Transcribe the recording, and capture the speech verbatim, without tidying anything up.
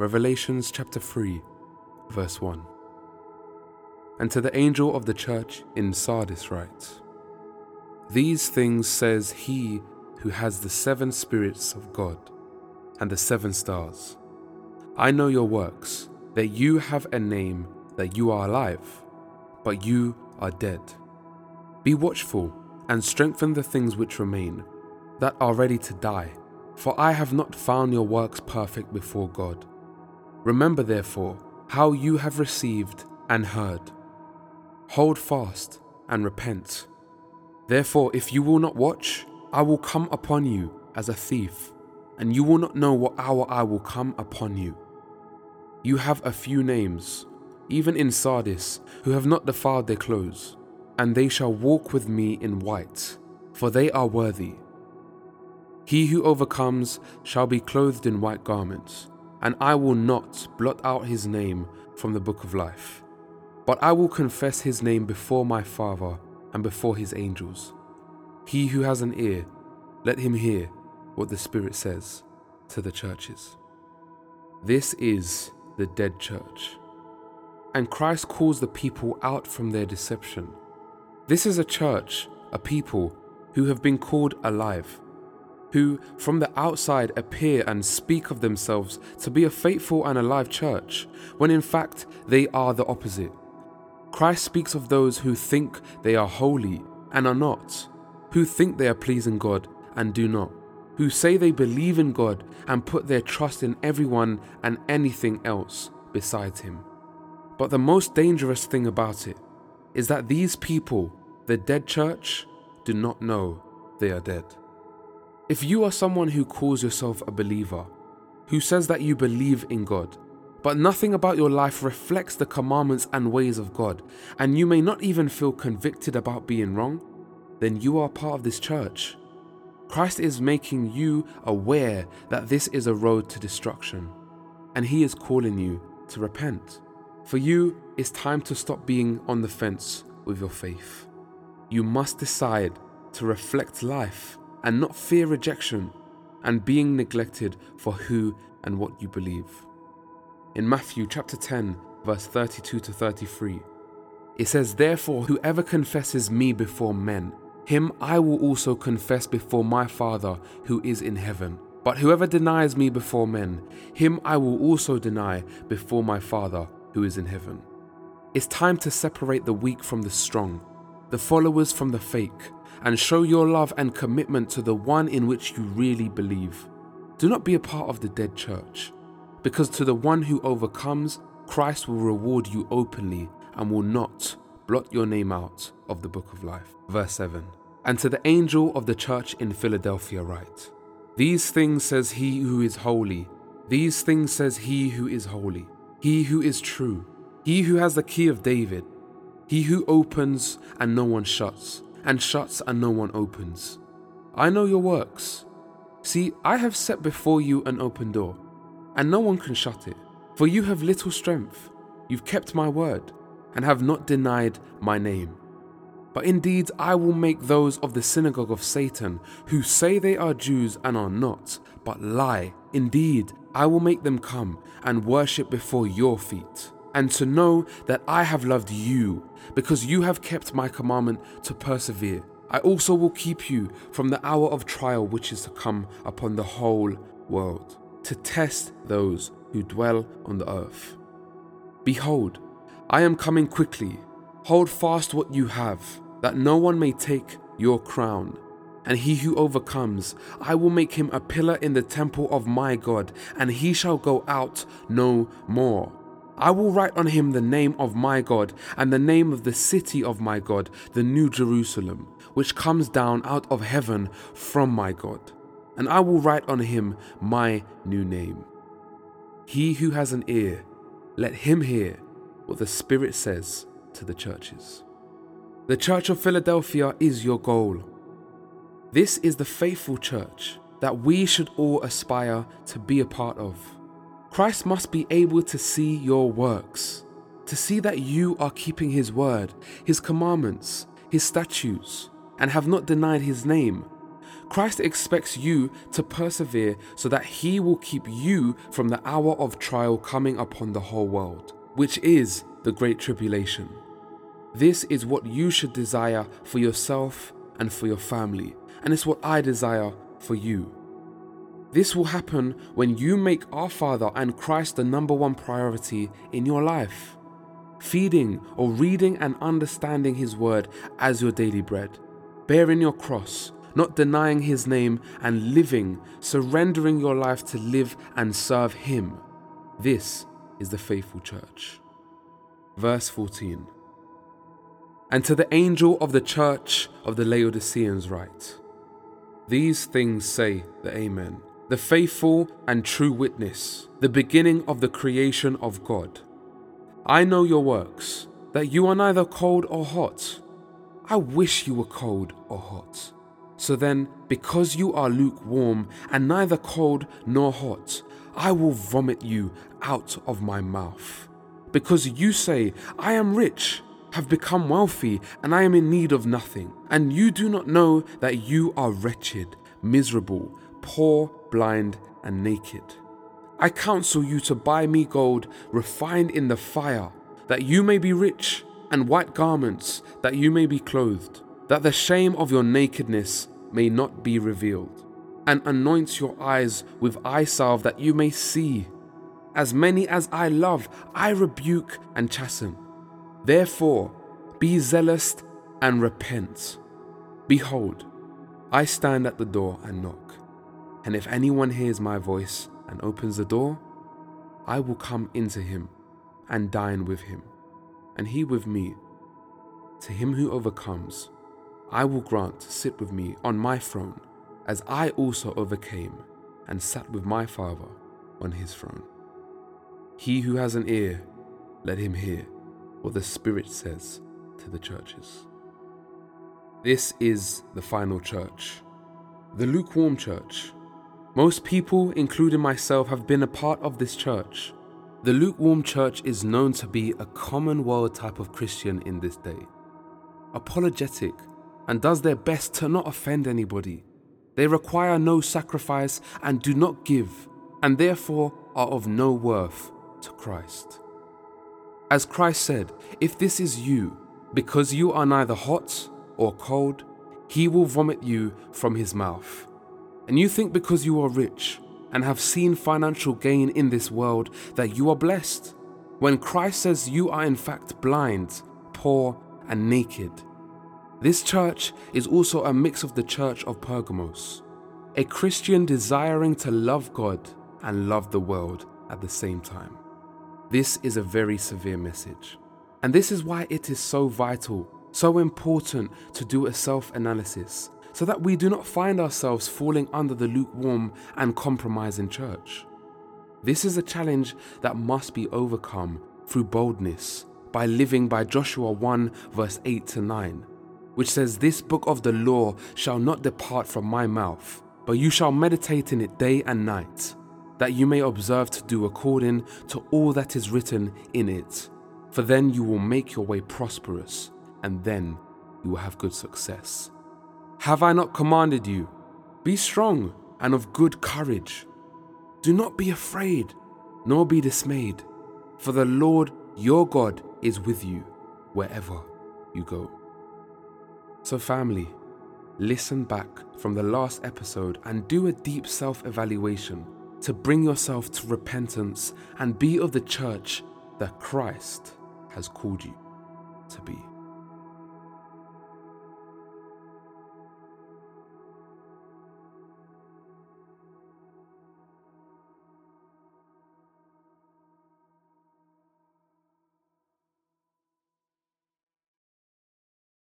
Revelation chapter three, verse one. And to the angel of the church in Sardis writes, "These things says he who has the seven spirits of God and the seven stars. I know your works, that you have a name, that you are alive, but you are dead. Be watchful and strengthen the things which remain, that are ready to die, for I have not found your works perfect before God. Remember therefore how you have received and heard. Hold fast and repent. Therefore, if you will not watch, I will come upon you as a thief, and you will not know what hour I will come upon you. You have a few names, even in Sardis, who have not defiled their clothes, and they shall walk with me in white, for they are worthy. He who overcomes shall be clothed in white garments, and I will not blot out his name from the book of life, but I will confess his name before my Father and before his angels. He who has an ear, let him hear what the Spirit says to the churches." This is the dead church. And Christ calls the people out from their deception. This is a church, a people, who have been called alive, who from the outside appear and speak of themselves to be a faithful and alive church, when in fact they are the opposite. Christ speaks of those who think they are holy and are not, who think they are pleasing God and do not, who say they believe in God and put their trust in everyone and anything else besides Him. But the most dangerous thing about it is that these people, the dead church, do not know they are dead. If you are someone who calls yourself a believer, who says that you believe in God, but nothing about your life reflects the commandments and ways of God, and you may not even feel convicted about being wrong, then you are part of this church. Christ is making you aware that this is a road to destruction, and He is calling you to repent. For you, it's time to stop being on the fence with your faith. You must decide to reflect life and not fear rejection and being neglected for who and what you believe. In Matthew chapter ten, verse thirty-two to thirty-three, it says, "Therefore, whoever confesses me before men, him I will also confess before my Father who is in heaven. But whoever denies me before men, him I will also deny before my Father who is in heaven." It's time to separate the weak from the strong, the followers from the fake, and show your love and commitment to the one in which you really believe. Do not be a part of the dead church, because to the one who overcomes, Christ will reward you openly and will not blot your name out of the book of life. Verse seven, "And to the angel of the church in Philadelphia write, These things says he who is holy, these things says he who is holy, he who is true, he who has the key of David, he who opens and no one shuts, and shuts and no one opens. I know your works. See, I have set before you an open door, and no one can shut it. For you have little strength, you've kept my word, and have not denied my name. But indeed I will make those of the synagogue of Satan, who say they are Jews and are not, but lie. Indeed, I will make them come and worship before your feet, and to know that I have loved you, because you have kept my commandment to persevere. I also will keep you from the hour of trial which is to come upon the whole world, to test those who dwell on the earth. Behold, I am coming quickly. Hold fast what you have, that no one may take your crown. And he who overcomes, I will make him a pillar in the temple of my God, and he shall go out no more. I will write on him the name of my God, and the name of the city of my God, the New Jerusalem, which comes down out of heaven from my God. And I will write on him my new name. He who has an ear, let him hear what the Spirit says to the churches." The Church of Philadelphia is your goal. This is the faithful church that we should all aspire to be a part of. Christ must be able to see your works, to see that you are keeping His word, His commandments, His statutes, and have not denied His name. Christ expects you to persevere so that he will keep you from the hour of trial coming upon the whole world, which is the Great Tribulation. This is what you should desire for yourself and for your family, and it's what I desire for you. This will happen when you make our Father and Christ the number one priority in your life, feeding or reading and understanding His Word as your daily bread, bearing your cross, not denying His name, and living, surrendering your life to live and serve Him. This is the faithful church. Verse fourteen. And to the angel of the church of the Laodiceans write, These things say the Amen, the faithful and true witness, the beginning of the creation of God. I know your works, that you are neither cold or hot. I wish you were cold or hot. So then, because you are lukewarm and neither cold nor hot, I will vomit you out of my mouth. Because you say, I am rich, have become wealthy, and I am in need of nothing, and you do not know that you are wretched, miserable, poor, blind, and naked. I counsel you to buy me gold refined in the fire, that you may be rich, and white garments, that you may be clothed, that the shame of your nakedness may not be revealed, and anoint your eyes with eye salve, that you may see. As many as I love, I rebuke and chasten. Therefore, be zealous and repent. Behold, I stand at the door and knock. And if anyone hears my voice and opens the door, I will come into him and dine with him, and he with me. To him who overcomes, I will grant to sit with me on my throne, as I also overcame and sat with my Father on his throne. He who has an ear, let him hear what the Spirit says to the churches. This is the final church, the lukewarm church. Most people, including myself, have been a part of this church. The lukewarm church is known to be a common world type of Christian in this day, apologetic, and does their best to not offend anybody. They require no sacrifice and do not give, and therefore are of no worth to Christ. As Christ said, if this is you, because you are neither hot or cold, he will vomit you from his mouth. And you think because you are rich and have seen financial gain in this world that you are blessed, when Christ says you are in fact blind, poor, and naked. This church is also a mix of the church of Pergamos, a Christian desiring to love God and love the world at the same time. This is a very severe message, and this is why it is so vital, so important to do a self-analysis, so that we do not find ourselves falling under the lukewarm and compromising church. This is a challenge that must be overcome through boldness, by living by Joshua one verse eight to nine, which says, This book of the law shall not depart from my mouth, but you shall meditate in it day and night, that you may observe to do according to all that is written in it. For then you will make your way prosperous, and then you will have good success. Have I not commanded you? Be strong and of good courage. Do not be afraid, nor be dismayed, for the Lord your God is with you wherever you go. So family, listen back from the last episode and do a deep self-evaluation to bring yourself to repentance and be of the church that Christ has called you to be.